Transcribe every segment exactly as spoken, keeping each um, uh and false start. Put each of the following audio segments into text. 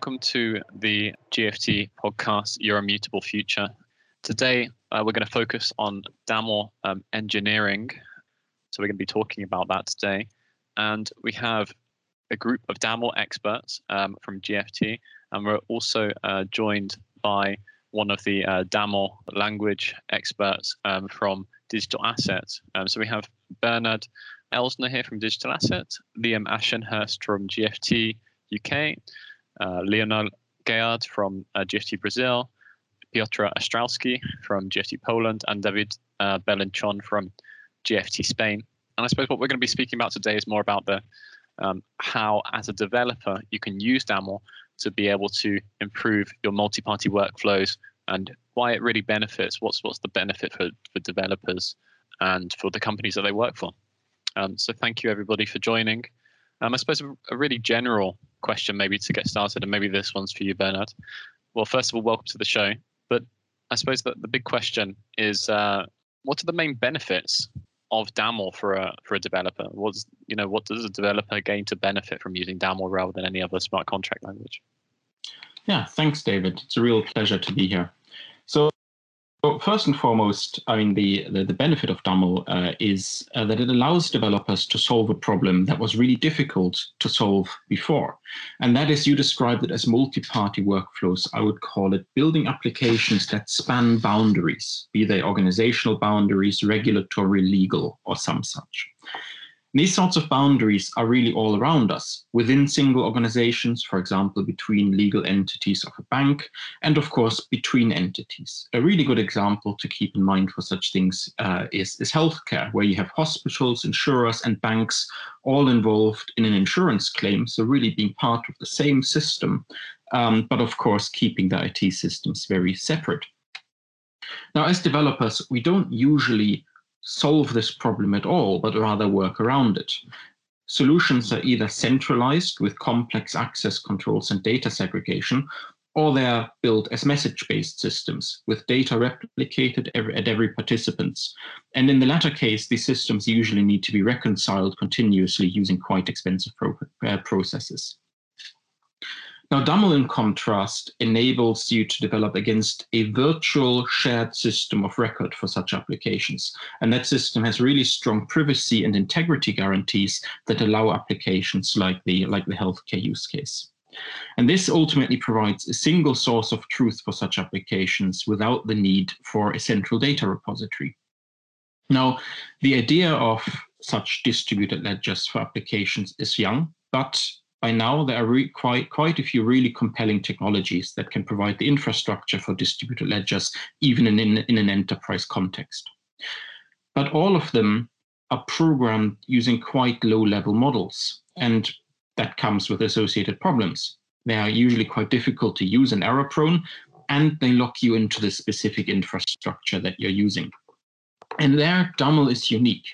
Welcome to the G F T podcast, Your Immutable Future. Today, uh, we're going to focus on D A M L um, engineering. So we're going to be talking about that today. And we have a group of D A M L experts um, from G F T. And we're also uh, joined by one of the uh, D A M L language experts um, from Digital Assets. Um, so we have Bernard Elsner here from Digital Assets, Liam Ashenhurst from G F T U K, uh, Leonel Gaillard from uh, G F T Brazil, Piotr Ostrowski from G F T Poland, and David uh, Belinchon from G F T Spain. And I suppose what we're going to be speaking about today is more about the um, how, as a developer, you can use D A M L to be able to improve your multi-party workflows and why it really benefits. What's what's the benefit for, for developers and for the companies that they work for? Um, so thank you, everybody, for joining. Um, I suppose a, a really general question maybe to get started, and maybe this one's for you, Bernard. Well, first of all, welcome to the show. But I suppose that the big question is, uh, what are the main benefits of D A M L for a for a developer? What's you know what does a developer gain to benefit from using D A M L rather than any other smart contract language? Yeah, thanks, David. It's a real pleasure to be here. So, so first and foremost, I mean, the, the, the benefit of D A M L uh, is uh, that it allows developers to solve a problem that was really difficult to solve before. And that is, you described it as multi-party workflows. I would call it building applications that span boundaries, be they organizational boundaries, regulatory, legal, or some such. These sorts of boundaries are really all around us, within single organizations, for example, between legal entities of a bank, and of course, between entities. A really good example to keep in mind for such things uh, is, is healthcare, where you have hospitals, insurers, and banks all involved in an insurance claim, so really being part of the same system, um, but of course, keeping the I T systems very separate. Now, as developers, we don't usually solve this problem at all, but rather work around it. Solutions are either centralized with complex access controls and data segregation, or they're built as message-based systems with data replicated every, at every participant's. And in the latter case, these systems usually need to be reconciled continuously using quite expensive pro- uh, processes. Now, D A M L, in contrast, enables you to develop against a virtual shared system of record for such applications. And that system has really strong privacy and integrity guarantees that allow applications like the, like the healthcare use case. And this ultimately provides a single source of truth for such applications without the need for a central data repository. Now, the idea of such distributed ledgers for applications is young, but by now, there are re- quite, quite a few really compelling technologies that can provide the infrastructure for distributed ledgers, even in, in, in an enterprise context. But all of them are programmed using quite low-level models, and that comes with associated problems. They are usually quite difficult to use and error-prone, and they lock you into the specific infrastructure that you're using. And there, D A M L is unique,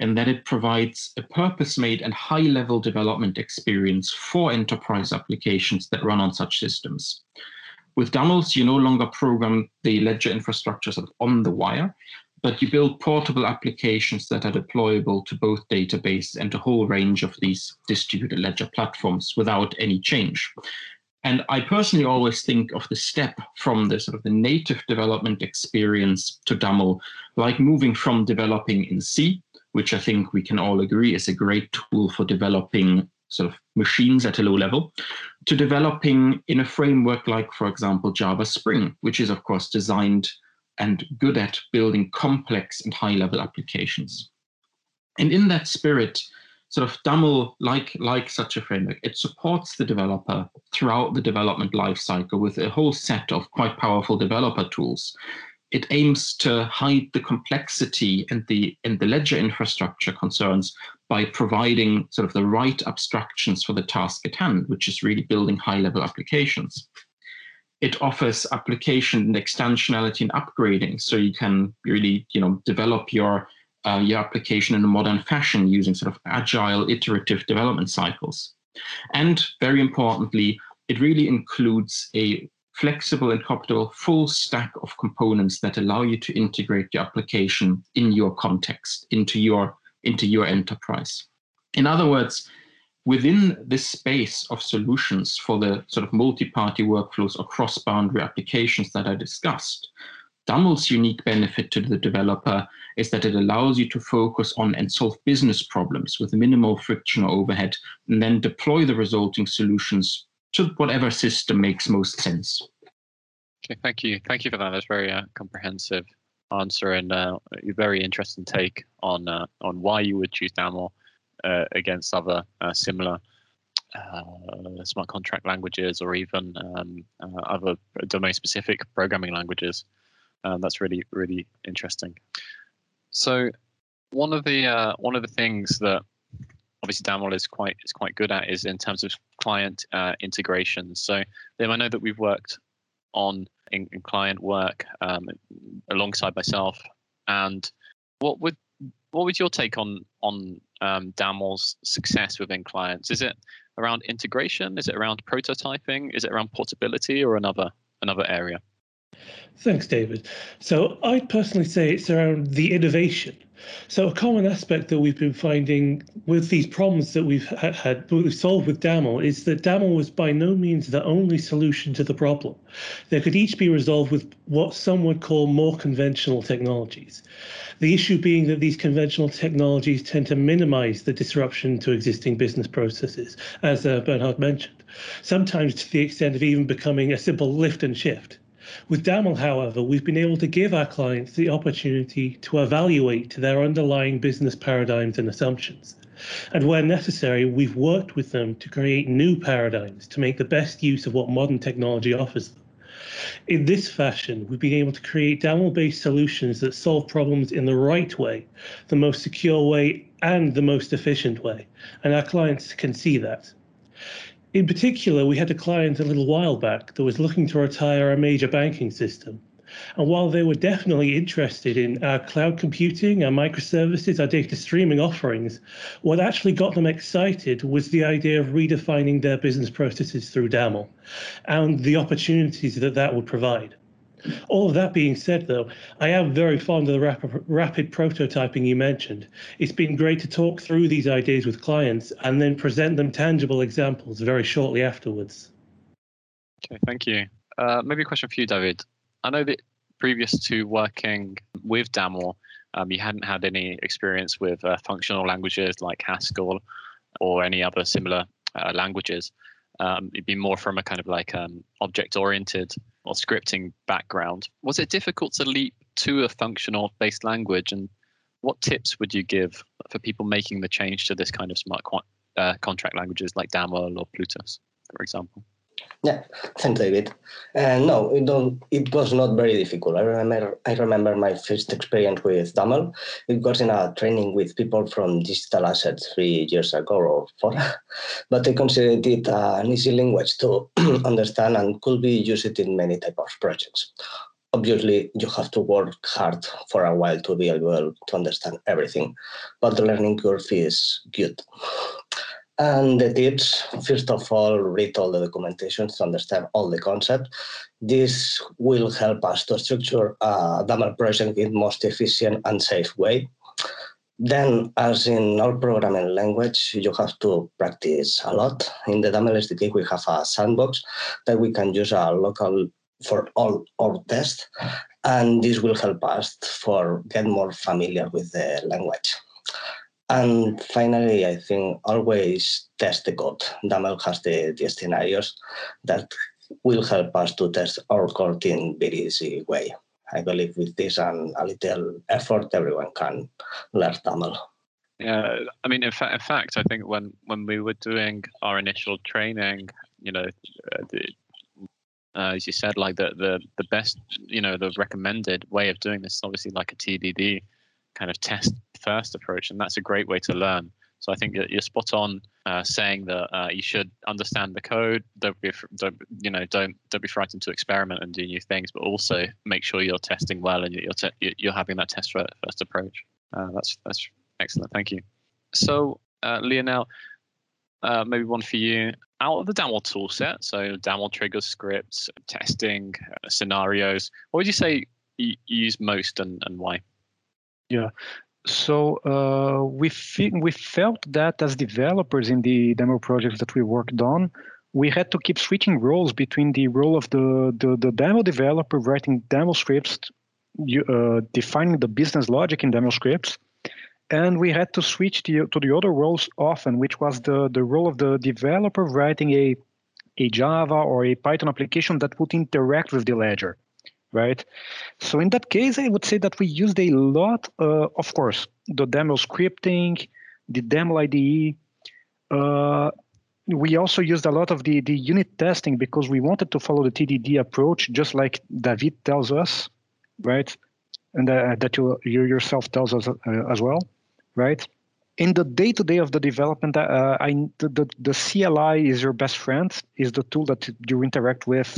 and that it provides a purpose-made and high-level development experience for enterprise applications that run on such systems. With D A M Ls, you no longer program the ledger infrastructure on the wire, but you build portable applications that are deployable to both databases and a whole range of these distributed ledger platforms without any change. And I personally always think of the step from the sort of the native development experience to D A M L, like moving from developing in C, which I think we can all agree is a great tool for developing sort of machines at a low level, to developing in a framework like, for example, Java Spring, which is, of course, designed and good at building complex and high-level applications. And in that spirit, sort of D A M L, like, like such a framework, it supports the developer throughout the development lifecycle with a whole set of quite powerful developer tools. It aims to hide the complexity and the, and the ledger infrastructure concerns by providing sort of the right abstractions for the task at hand, which is really building high-level applications. It offers application and extensionality and upgrading, so you can really you know, develop your, uh, your application in a modern fashion using sort of agile, iterative development cycles. And very importantly, it really includes a flexible and compatible full stack of components that allow you to integrate your application in your context, into your, into your enterprise. In other words, within this space of solutions for the sort of multi-party workflows or cross-boundary applications that I discussed, D A M L's unique benefit to the developer is that it allows you to focus on and solve business problems with minimal friction or overhead, and then deploy the resulting solutions to whatever system makes most sense. Okay, thank you. Thank you for that. That's very uh, comprehensive answer and uh, a very interesting take on uh, on why you would choose D A M L uh, against other uh, similar Uh, smart contract languages or even um, uh, other domain-specific programming languages. Um, that's really, really interesting. So, one of the uh, one of the things that obviously D A M L is quite is quite good at is in terms of client uh, integration. So, Liam, I know that we've worked on in, in client work um, alongside myself. And what would what would your take on on um, D A M L's success within clients? Is it around integration? Is it around prototyping? Is it around portability or another another area? Thanks, David. So I'd personally say it's around the innovation. So a common aspect that we've been finding with these problems that we've had, we've solved with D A M L, is that D A M L was by no means the only solution to the problem. They could each be resolved with what some would call more conventional technologies. The issue being that these conventional technologies tend to minimize the disruption to existing business processes, as uh, Bernhard mentioned, sometimes to the extent of even becoming a simple lift and shift. With D A M L, however, we've been able to give our clients the opportunity to evaluate their underlying business paradigms and assumptions. And where necessary, we've worked with them to create new paradigms to make the best use of what modern technology offers them. In this fashion, we've been able to create D A M L-based solutions that solve problems in the right way, the most secure way, and the most efficient way. And our clients can see that. In particular, we had a client a little while back that was looking to retire a major banking system. And while they were definitely interested in our cloud computing, our microservices, our data streaming offerings, what actually got them excited was the idea of redefining their business processes through D A M L and the opportunities that that would provide. All of that being said, though, I am very fond of the rapid, rapid prototyping you mentioned. It's been great to talk through these ideas with clients and then present them tangible examples very shortly afterwards. Okay, thank you. Uh, maybe a question for you, David. I know that previous to working with D A M L, um, you hadn't had any experience with uh, functional languages like Haskell or any other similar uh, languages. Um, it'd be more from a kind of like um, object-oriented or scripting background. Was it difficult to leap to a functional based language, and what tips would you give for people making the change to this kind of smart uh, contract languages like D A M L or Plutus, for example? Yeah, thanks, David. Uh, no, it, don't, it was not very difficult. I remember I remember my first experience with D A M L. It was in a training with people from Digital Assets three years ago or four, but I considered it an easy language to understand and could be used in many types of projects. Obviously, you have to work hard for a while to be able to understand everything, but the learning curve is good. And the tips, first of all, read all the documentation to understand all the concepts. This will help us to structure a D A M L project in the most efficient and safe way. Then, as in all programming language, you have to practice a lot. In the D A M L S D K, we have a sandbox that we can use a local for all our tests, and this will help us for get more familiar with the language. And finally, I think always test the code. D A M L has the, the scenarios that will help us to test our code in a very easy way. I believe with this and a little effort, everyone can learn D A M L. Yeah, I mean, in, fa in fact, I think when, when we were doing our initial training, you know, uh, the, uh, as you said, like the, the, the best, you know, the recommended way of doing this is obviously like a T D D kind of test first approach, and that's a great way to learn. So I think you're spot on uh, saying that uh, you should understand the code. Don't be, don't you know, don't don't be frightened to experiment and do new things, but also make sure you're testing well and you're te you're having that test first approach. Uh, that's that's excellent. Thank you. So uh, Lionel, uh, maybe one for you. Out of the D A M L toolset, so D A M L triggers, scripts, testing, uh, scenarios, what would you say you use most and and why? Yeah. So uh, we fe- we felt that as developers in the demo projects that we worked on, we had to keep switching roles between the role of the, the, the demo developer writing demo scripts, uh, defining the business logic in demo scripts, and we had to switch to, to the other roles often, which was the, the role of the developer writing a, a Java or a Python application that would interact with the ledger, right? So in that case, I would say that we used a lot, uh, of course, the demo scripting, the demo I D E. Uh, we also used a lot of the, the unit testing because we wanted to follow the T D D approach, just like David tells us, right? And uh, that you, you yourself tells us uh, as well, right? In the day-to-day of the development, uh, I, the, the C L I is your best friend, is the tool that you interact with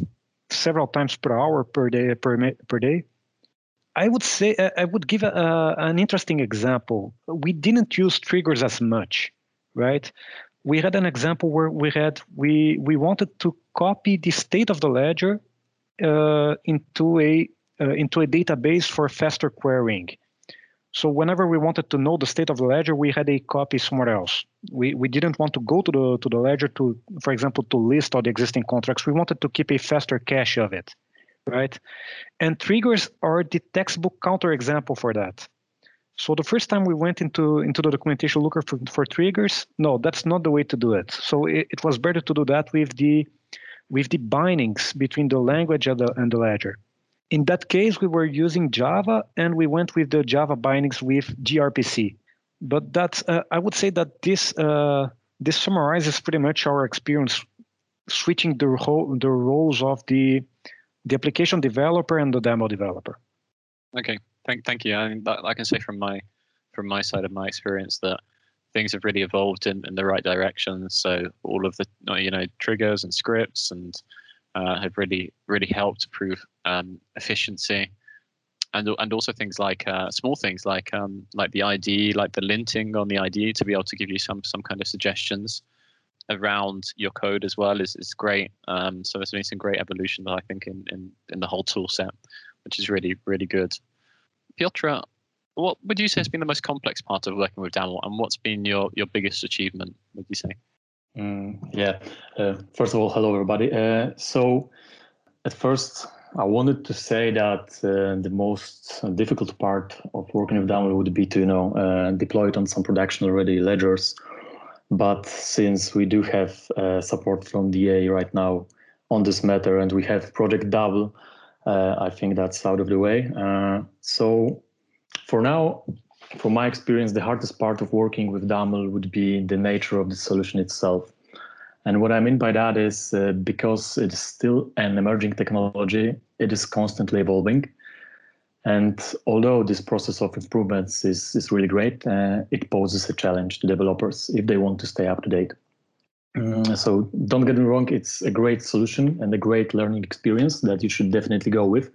several times per hour, per day, per, per day. I would say, uh, I would give a, uh, an interesting example. We didn't use triggers as much, right? We had an example where we had, we, we wanted to copy the state of the ledger uh, into a Uh, into a database for faster querying. So whenever we wanted to know the state of the ledger, we had a copy somewhere else. We we didn't want to go to the to the ledger to, for example, to list all the existing contracts. We wanted to keep a faster cache of it, right? And triggers are the textbook counterexample for that. So the first time we went into into the documentation looker for, for triggers, no, that's not the way to do it. So it, it was better to do that with the with the bindings between the language and the and the ledger. In that case, we were using Java, and we went with the Java bindings with gRPC. But that's, uh, I would say that this uh, this summarizes pretty much our experience switching the whole, the roles of the the application developer and the demo developer. Okay, thank thank you. I mean, that, I can say from my from my side of my experience that things have really evolved in, in the right direction. So all of the you know triggers and scripts and Uh, have really, really helped improve um, efficiency, and and also things like uh, small things like um, like the I D E, like the linting on the I D E to be able to give you some some kind of suggestions around your code as well is is great. Um, so there's been some great evolution that I think in in in the whole tool set, which is really really good. Piotra, what would you say has been the most complex part of working with Daml, and what's been your your biggest achievement? Would you say? Mm, yeah. Uh, first of all, hello everybody. Uh, so, at first, I wanted to say that uh, the most difficult part of working with Daml would be to, you know, uh, deploy it on some production-ready ledgers. But since we do have uh, support from D A right now on this matter, and we have Project Daml, uh, I think that's out of the way. Uh, so, for now, from my experience, the hardest part of working with Daml would be the nature of the solution itself. And what I mean by that is uh, because it's still an emerging technology, it is constantly evolving. And although this process of improvements is, is really great, uh, it poses a challenge to developers if they want to stay up to date. Mm. So don't get me wrong, it's a great solution and a great learning experience that you should definitely go with.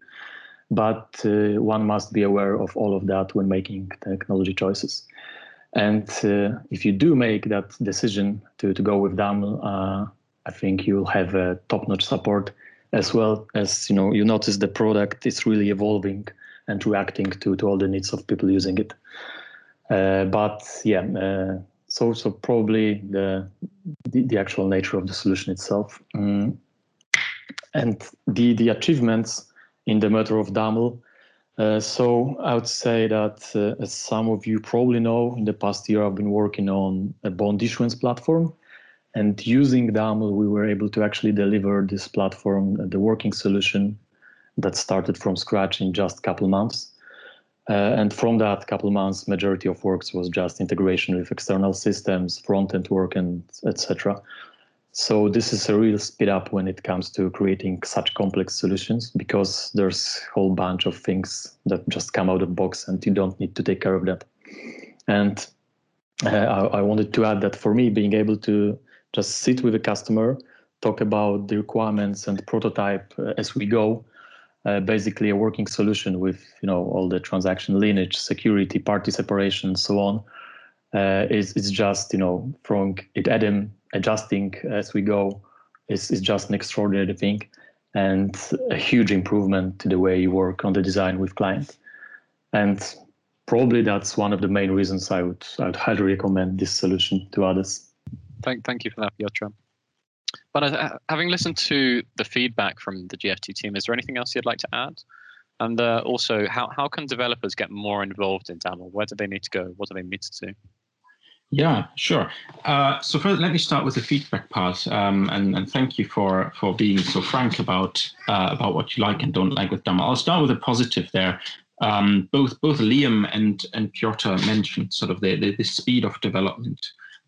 But uh, one must be aware of all of that when making technology choices. And uh, if you do make that decision to, to go with Daml, uh, I think you'll have uh, top-notch support, as well as, you know, you notice the product is really evolving and reacting to, to all the needs of people using it. Uh, but yeah, uh, so, so probably the, the, the actual nature of the solution itself. Mm. And the, the achievements in the matter of Daml. Uh, so I would say that, uh, as some of you probably know, in the past year I've been working on a bond issuance platform, and using Daml we were able to actually deliver this platform, the working solution that started from scratch in just a couple months. Uh, and from that couple months, majority of works was just integration with external systems, front-end work, and et cetera. So this is a real speed up when it comes to creating such complex solutions, because there's a whole bunch of things that just come out of the box and you don't need to take care of that. And uh, I, I wanted to add that for me, being able to just sit with a customer, talk about the requirements and prototype uh, as we go, uh, basically a working solution with, you know, all the transaction lineage, security, party separation, and so on, uh, is, is just, you know, from it Adam, adjusting as we go is, is just an extraordinary thing and a huge improvement to the way you work on the design with clients. And probably that's one of the main reasons I would I would highly recommend this solution to others. Thank, thank you for that, Piotr. But uh, having listened to the feedback from the G F T team, is there anything else you'd like to add? And uh, also, how, how can developers get more involved in DAML? Where do they need to go? What do they need to do? Yeah, sure. Uh, so first, let me start with the feedback part, um, and, and thank you for for being so frank about uh, about what you like and don't like with DAML. I'll start with a positive there. Um, both both Liam and and Piotr mentioned sort of the the, the speed of development,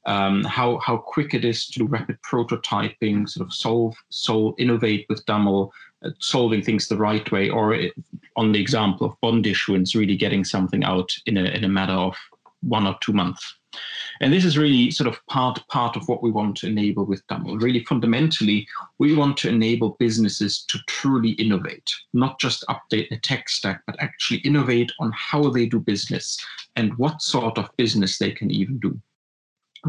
um, how how quick it is to do rapid prototyping, sort of solve solve innovate with DAML, uh, solving things the right way, or it, on the example of bond issuance, really getting something out in a in a matter of one or two months. And this is really sort of part, part of what we want to enable with DAML. Really fundamentally, we want to enable businesses to truly innovate, not just update the tech stack, but actually innovate on how they do business and what sort of business they can even do.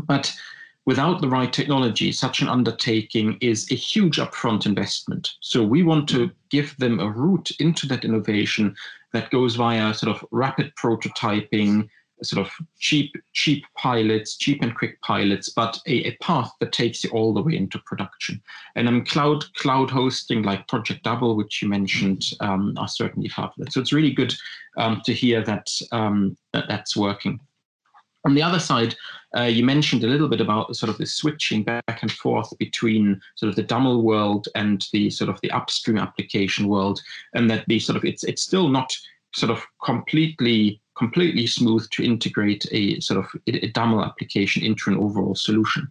But without the right technology, such an undertaking is a huge upfront investment. So we want to give them a route into that innovation that goes via sort of rapid prototyping, sort of cheap, cheap pilots, cheap and quick pilots, but a, a path that takes you all the way into production. And um, cloud cloud hosting like Project Double, which you mentioned, um, are certainly part of that. So it's really good um, to hear that, um, that that's working. On the other side, uh, you mentioned a little bit about sort of the switching back and forth between sort of the DAML world and the sort of the upstream application world, and that the sort of it's it's still not sort of completely completely smooth to integrate a sort of a DAML application into an overall solution.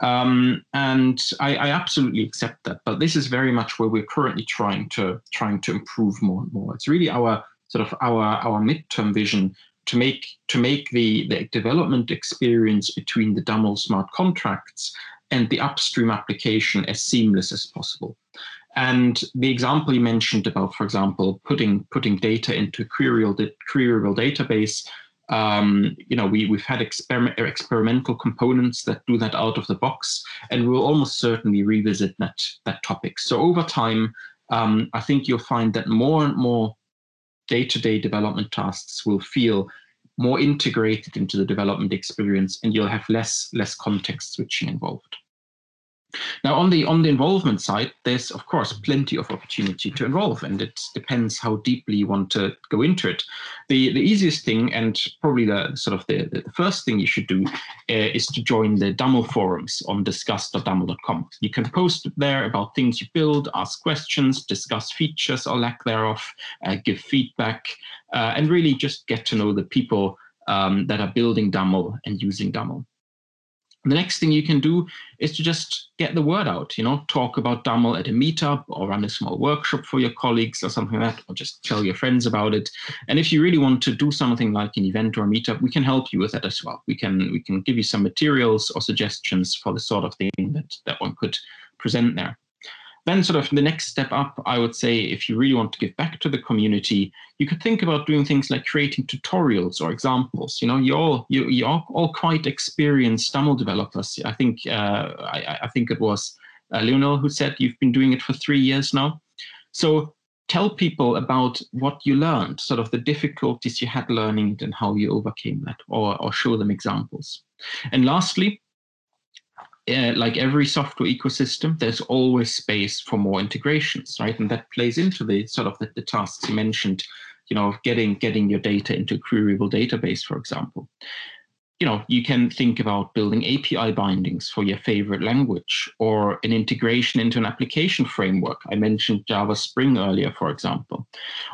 Um, and I, I absolutely accept that, but this is very much where we're currently trying to trying to improve more and more. It's really our sort of our our midterm vision to make to make the, the development experience between the DAML smart contracts and the upstream application as seamless as possible. And the example you mentioned about, for example, putting putting data into a queryable, queryable database, um, you know, we, we've had experiment, experimental components that do that out of the box, and we'll almost certainly revisit that, that topic. So over time, um, I think you'll find that more and more day-to-day development tasks will feel more integrated into the development experience, and you'll have less, less context switching involved. Now, on the on the involvement side, there's, of course, plenty of opportunity to involve, and it depends how deeply you want to go into it. The, the easiest thing, and probably the sort of the, the first thing you should do, uh, is to join the DAML forums on discuss dot daml dot com. You can post there about things you build, ask questions, discuss features or lack thereof, uh, give feedback, uh, and really just get to know the people um, that are building DAML and using DAML. The next thing you can do is to just get the word out, you know, talk about DAML at a meetup or run a small workshop for your colleagues or something like that, or just tell your friends about it. And if you really want to do something like an event or a meetup, we can help you with that as well. We can we can give you some materials or suggestions for the sort of thing that, that one could present there. Then sort of the next step up, I would say, if you really want to give back to the community, you could think about doing things like creating tutorials or examples. You know, you're all, you, you're all quite experienced DAML developers. I think uh, I, I think it was uh, Lionel who said you've been doing it for three years now. So tell people about what you learned, sort of the difficulties you had learning it and how you overcame that, or, or show them examples. And lastly, Uh, like every software ecosystem, there's always space for more integrations, right? And that plays into the sort of the, the tasks you mentioned, you know, of getting, getting your data into a queryable database, for example. You know, you can think about building A P I bindings for your favorite language or an integration into an application framework. I mentioned Java Spring earlier, for example.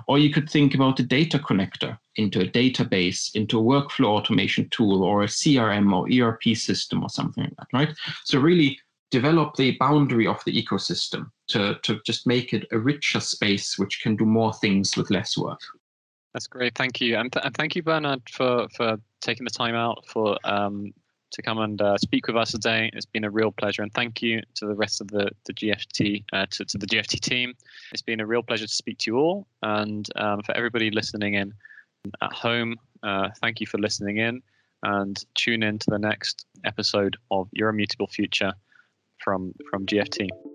Or you could think about a data connector into a database, into a workflow automation tool or a C R M or E R P system or something like that, right? So really develop the boundary of the ecosystem to, to just make it a richer space which can do more things with less work. That's great. Thank you. And, th and thank you, Bernard, for, for taking the time out for um, to come and uh, speak with us today. It's been a real pleasure. And thank you to the rest of the, the G F T, uh, to, to the G F T team. It's been a real pleasure to speak to you all. And um, for everybody listening in at home, uh, thank you for listening in, and tune in to the next episode of Your Immutable Future from, from G F T.